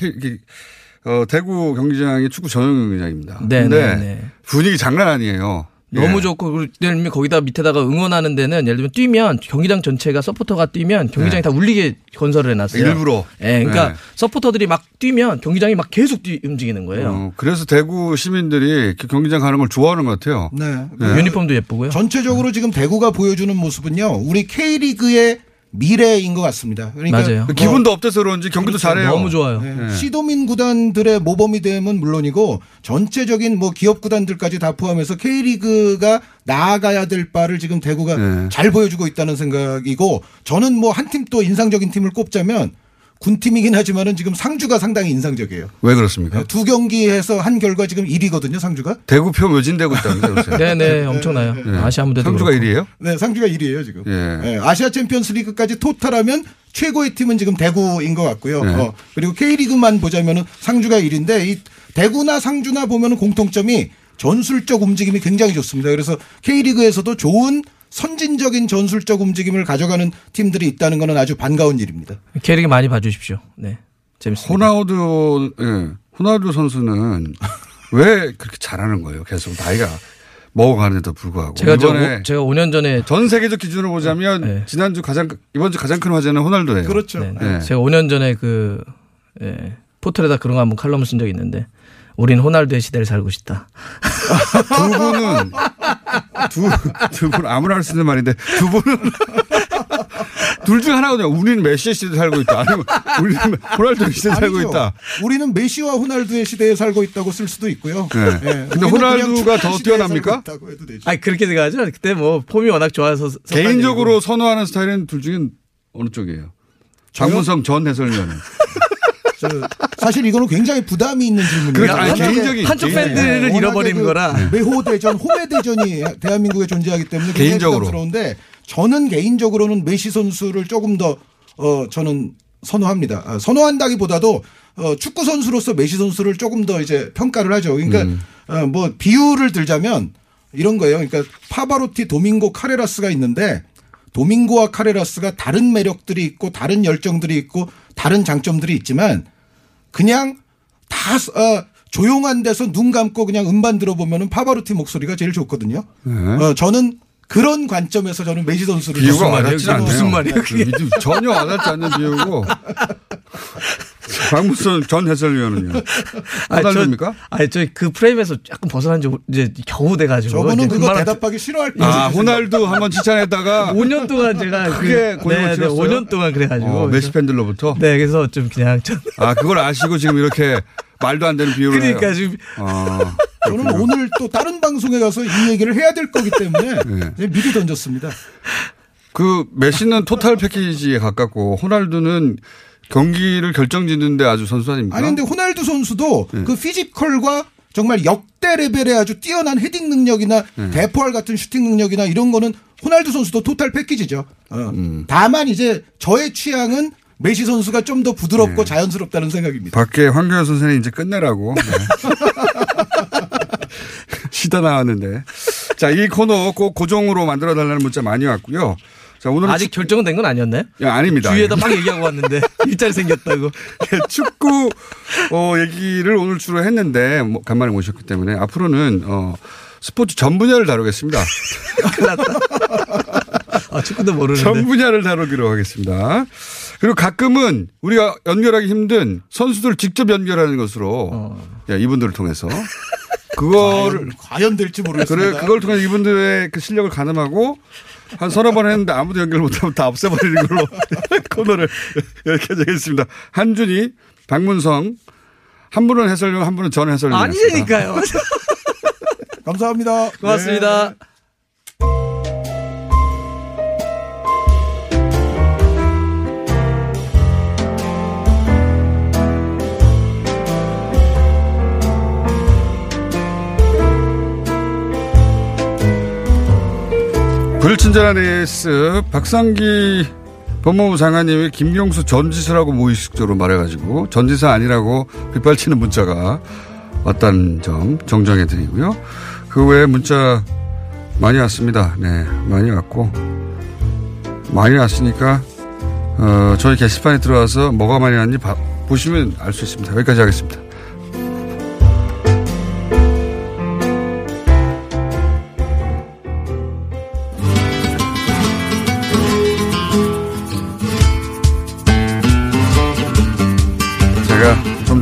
대구 경기장이 축구 전용 경기장입니다. 네, 근데 분위기 장난 아니에요. 너무 좋고, 예를 들면 거기다 밑에다가 응원하는 데는 예를 들면 뛰면 경기장 전체가 서포터가 뛰면 경기장이 다 울리게 건설을 해놨어요. 일부러. 예, 그러니까 서포터들이 막 뛰면 경기장이 막 계속 움직이는 거예요. 그래서 대구 시민들이 경기장 가는 걸 좋아하는 것 같아요. 네. 네. 유니폼도 예쁘고요. 전체적으로 지금 대구가 보여주는 모습은요, 우리 K리그의 미래인 것 같습니다. 그러니까 맞아요. 기분도 업돼서 그런지 경기도 잘해요. 너무 좋아요. 네. 네. 시도민 구단들의 모범이 됨은 물론이고 전체적인 뭐 기업 구단들까지 다 포함해서 K리그가 나아가야 될 바를 지금 대구가 잘 보여주고 있다는 생각이고, 저는 뭐 한 팀 또 인상적인 팀을 꼽자면 군팀이긴 하지만은 지금 상주가 상당히 인상적이에요. 왜 그렇습니까? 두 경기에서 한 결과 지금 1위거든요, 상주가. 대구표 묘진되고 있다면서요. 네네, 엄청나요. 네. 아시아 무대도 상주가 그렇고. 1위예요? 네, 상주가 1위예요 지금. 네. 네, 아시아 챔피언스리그까지 토탈하면 최고의 팀은 지금 대구인 것 같고요. 네. 그리고 K리그만 보자면은 상주가 1위인데 이 대구나 상주나 보면은 공통점이 전술적 움직임이 굉장히 좋습니다. 그래서 K리그에서도 좋은 선진적인 전술적 움직임을 가져가는 팀들이 있다는 것은 아주 반가운 일입니다. K리그 많이 봐주십시오. 네, 재밌습니다. 호날두 선수는 왜 그렇게 잘하는 거예요? 계속 나이가 먹어가는데도 불구하고. 제가 5년 전에 전 세계적 기준으로 보자면 지난주 이번 주 가장 큰 화제는 호날두예요. 그렇죠. 네. 네. 제가 5년 전에 포털에다 그런 거 한번 칼럼을 쓴 적이 있는데. 우린 호날두의 시대를 살고 싶다. 두 분은 아무나 할 수 있는 말인데 두 분은 둘 중 하나거든요. 우리는 메시의 시대에 살고 있다. 아니면 우리는 호날두의 시대에 살고 있다. 우리는 메시와 호날두의 시대에 살고 있다고 쓸 수도 있고요. 네. 근데 호날두가 더 뛰어납니까? 아니 그렇게 생각하죠. 그때 뭐 폼이 워낙 좋아서 개인적으로 선호하는 스타일은 둘 중에 어느 쪽이에요? 박문성 전 해설위원은. 사실 이거는 굉장히 부담이 있는 질문이에요. 한쪽 팬들을 잃어버리는 거라. 외호대전, 호매대전이 대한민국에 존재하기 때문에 개인적으로 부담스러운데, 저는 개인적으로는 메시 선수를 조금 더 저는 선호합니다. 선호한다기보다도 축구 선수로서 메시 선수를 조금 더 이제 평가를 하죠. 그러니까 뭐 비유를 들자면 이런 거예요. 그러니까 파바로티, 도밍고, 카레라스가 있는데. 도밍고와 카레라스가 다른 매력들이 있고 다른 열정들이 있고 다른 장점들이 있지만 그냥 다 조용한 데서 눈 감고 그냥 음반 들어보면 파바로티 목소리가 제일 좋거든요. 저는 그런 관점에서 저는 메시 선수를 비유가 와닿지 않네요. 무슨 말이에요? 전혀 와닿지 않는 비유고. 박문성 전 해설위원은요. 호날두입니까? 아니 저 그 프레임에서 약간 벗어난 지 이제 겨우 돼가지고. 저분은 그거 대답하기 싫어할 때. 아 호날두 한번 칭찬했다가 5년 동안 제가 크게 고생을 치렀어요. 5년 동안 그래가지고 메시 팬들로부터. 네, 그래서 좀 그냥 그걸 아시고 지금 이렇게 말도 안 되는 비유를. 그러니까 지금. 저는 오늘 또 다른 방송에 가서 이 얘기를 해야 될 거기 때문에 미리 던졌습니다. 그 메시는 토탈 패키지에 가깝고 호날두는. 경기를 결정짓는데 아주 선수 아닙니까? 아니 근데 호날두 선수도 그 피지컬과 정말 역대 레벨의 아주 뛰어난 헤딩 능력이나 대포알 같은 슈팅 능력이나 이런 거는 호날두 선수도 토탈 패키지죠. 다만 이제 저의 취향은 메시 선수가 좀 더 부드럽고 네. 자연스럽다는 생각입니다. 밖에 황교안 선생님 이제 끝내라고. 네. 쉬다 나왔는데. 자, 이 코너 꼭 고정으로 만들어달라는 문자 많이 왔고요. 자, 오늘 아직 결정은 된 건 아니었나요? 야, 아닙니다. 주위에다 막 얘기하고 왔는데 일자리 생겼다고. 네, 축구 얘기를 오늘 주로 했는데 뭐, 간만에 모셨기 때문에 앞으로는 스포츠 전 분야를 다루겠습니다. 아, 축구도 모르는데. 전 분야를 다루기로 하겠습니다. 그리고 가끔은 우리가 연결하기 힘든 선수들 직접 연결하는 것으로 야, 이분들을 통해서 그거를 과연 될지 모르겠습니다. 그래, 그걸 통해서 이분들의 그 실력을 가늠하고 한 서너 번 했는데 아무도 연결 못하면 다 없애버리는 걸로 코너를 이렇게 하겠습니다. 한준희, 박문성, 한 분은 해설위원, 한 분은 전 해설위원. 아니니까요. 감사합니다. 고맙습니다. 네. 불친절한 AS 박상기 법무부 장관님이 김경수 전 지사라고 무의식적으로 말해가지고 전 지사 아니라고 빗발치는 문자가 왔다는 점 정정해드리고요. 그 외에 문자 많이 왔습니다. 네, 많이 왔고 많이 왔으니까 저희 게시판에 들어와서 뭐가 많이 왔는지 보시면 알 수 있습니다. 여기까지 하겠습니다.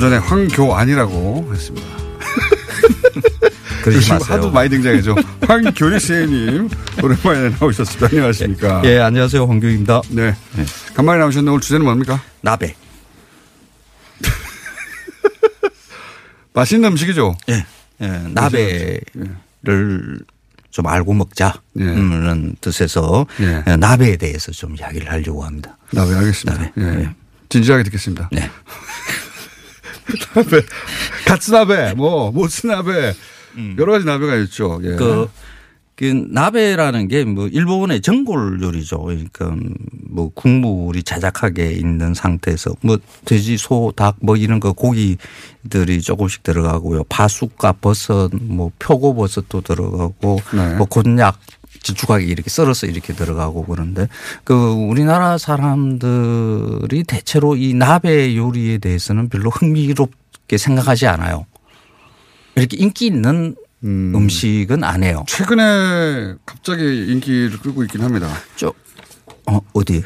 전에 황교안이라고 했습니다. 그러지 마세요. 하도 많이 등장해죠. 황교익 시인님 오랜만에 나오셨습니다. 안녕하십니까? 예, 안녕하세요. 황교익입니다. 네. 네. 간만에 나오셨는데 오늘 주제는 뭡니까? 나베. 맛있는 음식이죠. 예. 예, 나베를 좀 알고 먹자. 이런 뜻에서 예. 나베에 대해서 좀 이야기를 하려고 합니다. 나베 알겠습니다. 나베. 예. 예. 진지하게 듣겠습니다. 네. 나베, 가츠나베, 뭐 모츠나베 여러 가지 나베가 있죠. 예. 그 나베라는 게 뭐 일본의 전골 요리죠. 그러니까 뭐 국물이 자작하게 있는 상태에서 뭐 돼지, 소, 닭 뭐 이런 거 고기들이 조금씩 들어가고요. 바쑥과 버섯, 뭐 표고버섯도 들어가고, 네. 뭐 곤약. 지축하게 이렇게 썰어서 이렇게 들어가고 그런데 그 우리나라 사람들이 대체로 이 나베 요리에 대해서는 별로 흥미롭게 생각하지 않아요. 이렇게 인기 있는 음식은 안 해요. 최근에 갑자기 인기를 끌고 있긴 합니다. 어디?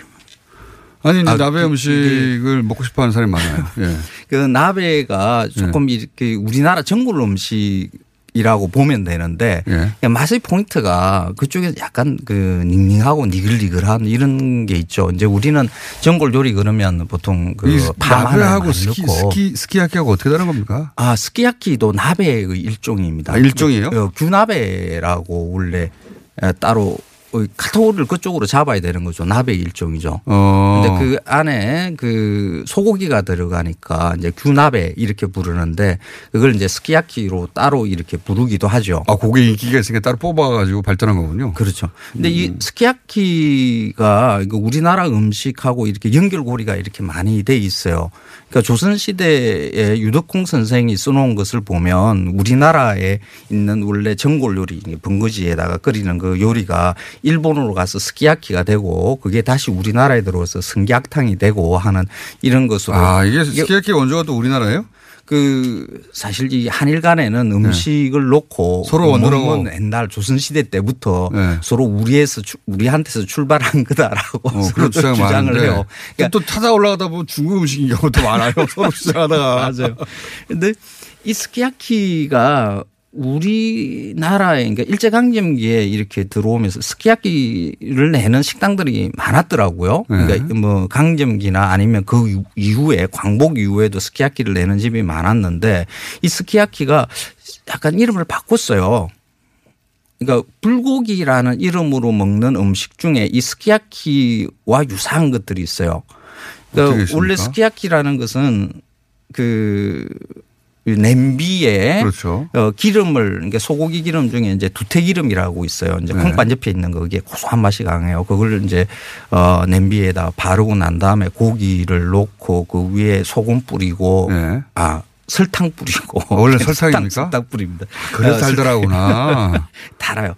아니 이제 나베 음식을 먹고 싶어하는 사람이 많아요. 예. 그 나베가 조금 예. 이렇게 우리나라 전골 음식 이라고 보면 되는데 예. 맛의 포인트가 그쪽에 약간 그 닝닝하고 니글니글한 이런 게 있죠. 이제 우리는 전골 요리 그러면 보통 그 파마하고 스키야키하고 어떻게 다른 겁니까? 아 스키야키도 나베의 일종입니다. 아, 일종이에요? 규나베라고 원래 따로 카토를 그쪽으로 잡아야 되는 거죠. 나베 일종이죠. 근데 그 안에 그 소고기가 들어가니까 이제 규나베 이렇게 부르는데 그걸 이제 스키야키로 따로 이렇게 부르기도 하죠. 아, 고기 인기가 있으니까 따로 뽑아가지고 발전한 거군요. 그렇죠. 근데 이 스키야키가 우리나라 음식하고 이렇게 연결고리가 이렇게 많이 돼 있어요. 그러니까 조선시대에 유덕홍 선생이 써놓은 것을 보면 우리나라에 있는 원래 전골 요리, 벙거지에다가 끓이는 그 요리가 일본으로 가서 스키야키가 되고 그게 다시 우리나라에 들어와서 승기약탕이 되고 하는 이런 것으로. 아, 이게 스키야키 원조가 또 우리나라예요? 그 사실 이 한일 간에는 음식을 놓고 서로 원조는 옛날 조선시대 때부터 네. 서로 우리한테서 출발한 거다라고 서로 주장을 해요. 그러니까 또 찾아 올라가다 보면 중국 음식인 경우도 많아요. 서로 주장하다가. 맞아요. 그런데 이 스키야키가 우리나라에 그러니까 일제강점기에 이렇게 들어오면서 스키야키를 내는 식당들이 많았더라고요. 그러니까 네. 뭐 강점기나 아니면 그 이후에 광복 이후에도 스키야키를 내는 집이 많았는데 이 스키야키가 약간 이름을 바꿨어요. 그러니까 불고기라는 이름으로 먹는 음식 중에 이 스키야키와 유사한 것들이 있어요. 그러니까 원래 스키야키라는 것은 그 냄비에 그렇죠. 기름을 이게 소고기 기름 중에 이제 두태기름이라고 있어요. 이제 콩반 옆에 있는 거 그게 고소한 맛이 강해요. 그걸 이제 냄비에다 바르고 난 다음에 고기를 놓고 그 위에 소금 뿌리고 네. 아 설탕 뿌리고 원래 설탕입니까? 설탕 뿌립니다. 그래서 달더라구나. 달아요.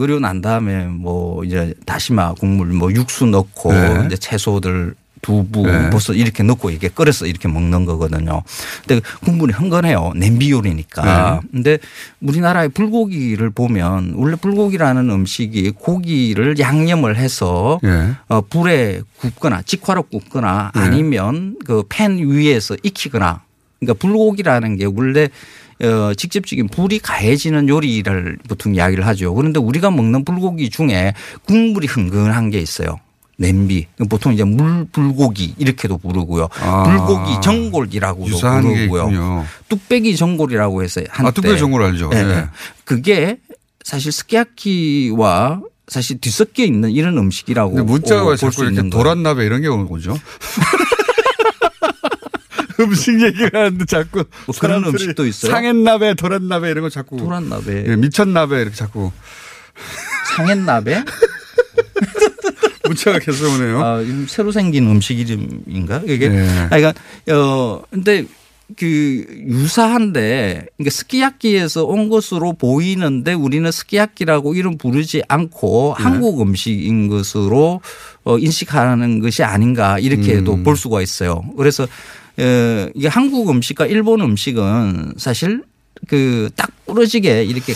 그리고 난 다음에 뭐 이제 다시마 국물 뭐 육수 넣고 네. 이제 채소들 두부, 네. 버섯 이렇게 넣고 이렇게 끓여서 이렇게 먹는 거거든요. 근데 국물이 흥건해요. 냄비 요리니까. 네. 근데 우리나라의 불고기를 보면 원래 불고기라는 음식이 고기를 양념을 해서 네. 불에 굽거나 직화로 굽거나 네. 아니면 그 팬 위에서 익히거나 그러니까 불고기라는 게 원래 직접적인 불이 가해지는 요리를 보통 이야기를 하죠. 그런데 우리가 먹는 불고기 중에 국물이 흥건한 게 있어요. 냄비 보통 이제 물 불고기 이렇게도 부르고요. 아, 불고기 전골이라고도 부르고요. 뚝배기 전골이라고 해서 한때. 아, 뚝배기 전골 알죠. 네. 네. 그게 사실 스키야키와 사실 뒤섞여 있는 이런 음식이라고 볼 수 있는 거예요. 문자가 자꾸 이렇게 도란나베 이런 게 오죠. 음식 얘기를 하는데 자꾸 뭐 그런 음식도 있어요. 상했나베, 도란나베 이런 거 자꾸. 도란나베. 예, 미쳤나베 이렇게 자꾸. 상했나베? 문자가 계속 오네요. 아, 새로 생긴 음식 이름인가? 이게. 네. 그러니까 근데 그 유사한데 그러니까 스키야키에서 온 것으로 보이는데 우리는 스키야키라고 이름 부르지 않고 네. 한국 음식인 것으로 인식하는 것이 아닌가 이렇게도 볼 수가 있어요. 그래서 이게 한국 음식과 일본 음식은 사실 그 딱 부러지게 이렇게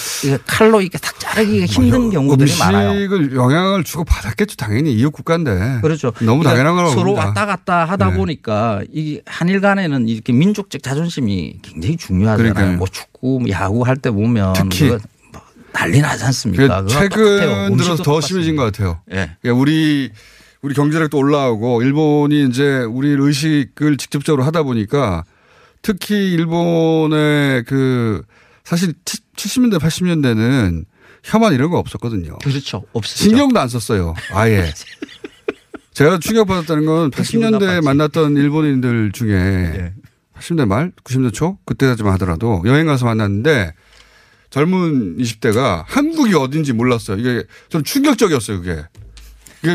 칼로 이렇게 딱 자르기가 힘든 경우들이 많아요. 음식을 영향을 주고 받았겠죠. 당연히 이웃 국가인데. 그렇죠. 너무 그러니까 당연한 거라고 서로 봅니다. 왔다 갔다 하다 네. 보니까 이 한일 간에는 이렇게 민족적 자존심이 굉장히 중요하잖아요. 그러니까요. 뭐 축구, 야구 할 때 보면 특히 뭐 난리 나지 않습니까? 최근 들어서 더 심해진 것 같아요. 네. 그러니까 우리 경제력도 올라오고 일본이 이제 우리 의식을 직접적으로 하다 보니까. 특히 일본의 그 사실 70년대 80년대는 혐한 이런 거 없었거든요. 그렇죠. 없었죠. 신경도 안 썼어요. 아예. 제가 충격받았다는 건 80년대에 만났던 일본인들 중에 네. 80년대 말 90년대 초 그때까지만 하더라도 여행 가서 만났는데 젊은 20대가 한국이 어딘지 몰랐어요. 이게 좀 충격적이었어요. 그게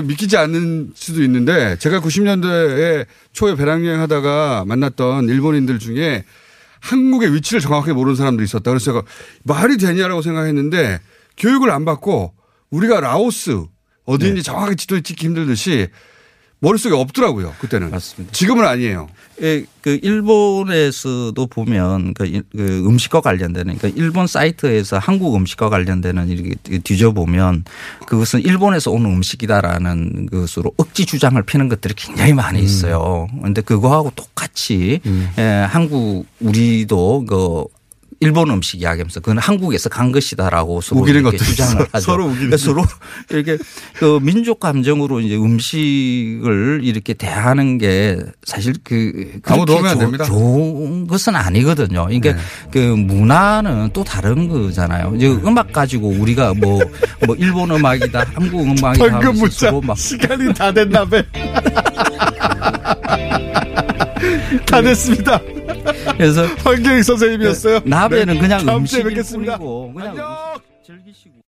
믿기지 않을 수도 있는데 제가 90년대 초에 배낭여행 하다가 만났던 일본인들 중에 한국의 위치를 정확하게 모르는 사람들이 있었다. 그래서 제가 말이 되냐라고 생각했는데 교육을 안 받고 우리가 라오스 어디인지 네. 정확하게 지도를 찍기 힘들듯이 머릿속에 없더라고요. 그때는. 맞습니다. 지금은 아니에요. 예, 그 일본에서도 보면 그 음식과 관련되는 그러니까 일본 사이트에서 한국 음식과 관련되는 이렇게 뒤져보면 그것은 일본에서 온 음식이다라는 것으로 억지 주장을 펴는 것들이 굉장히 많이 있어요. 그런데 그거하고 똑같이 예, 우리도 일본 음식 이야기하면서 그건 한국에서 간 것이다라고 서로 이렇게 주장을 하죠. 서로 우기는. 서로 이렇게 그 민족 감정으로 이제 음식을 이렇게 대하는 게 사실 그렇게 좋은 것은 아니거든요. 그러니까 네. 그 문화는 또 다른 거잖아요. 이제 음악 가지고 우리가 뭐 일본 음악이다, 한국 음악이다 하면서 서로 막 시간이 다 됐나 봐. 다 됐습니다. 그래서 황교익 선생님이었어요. 나베는 그냥 음식을 뿌리고 그냥 즐기시고.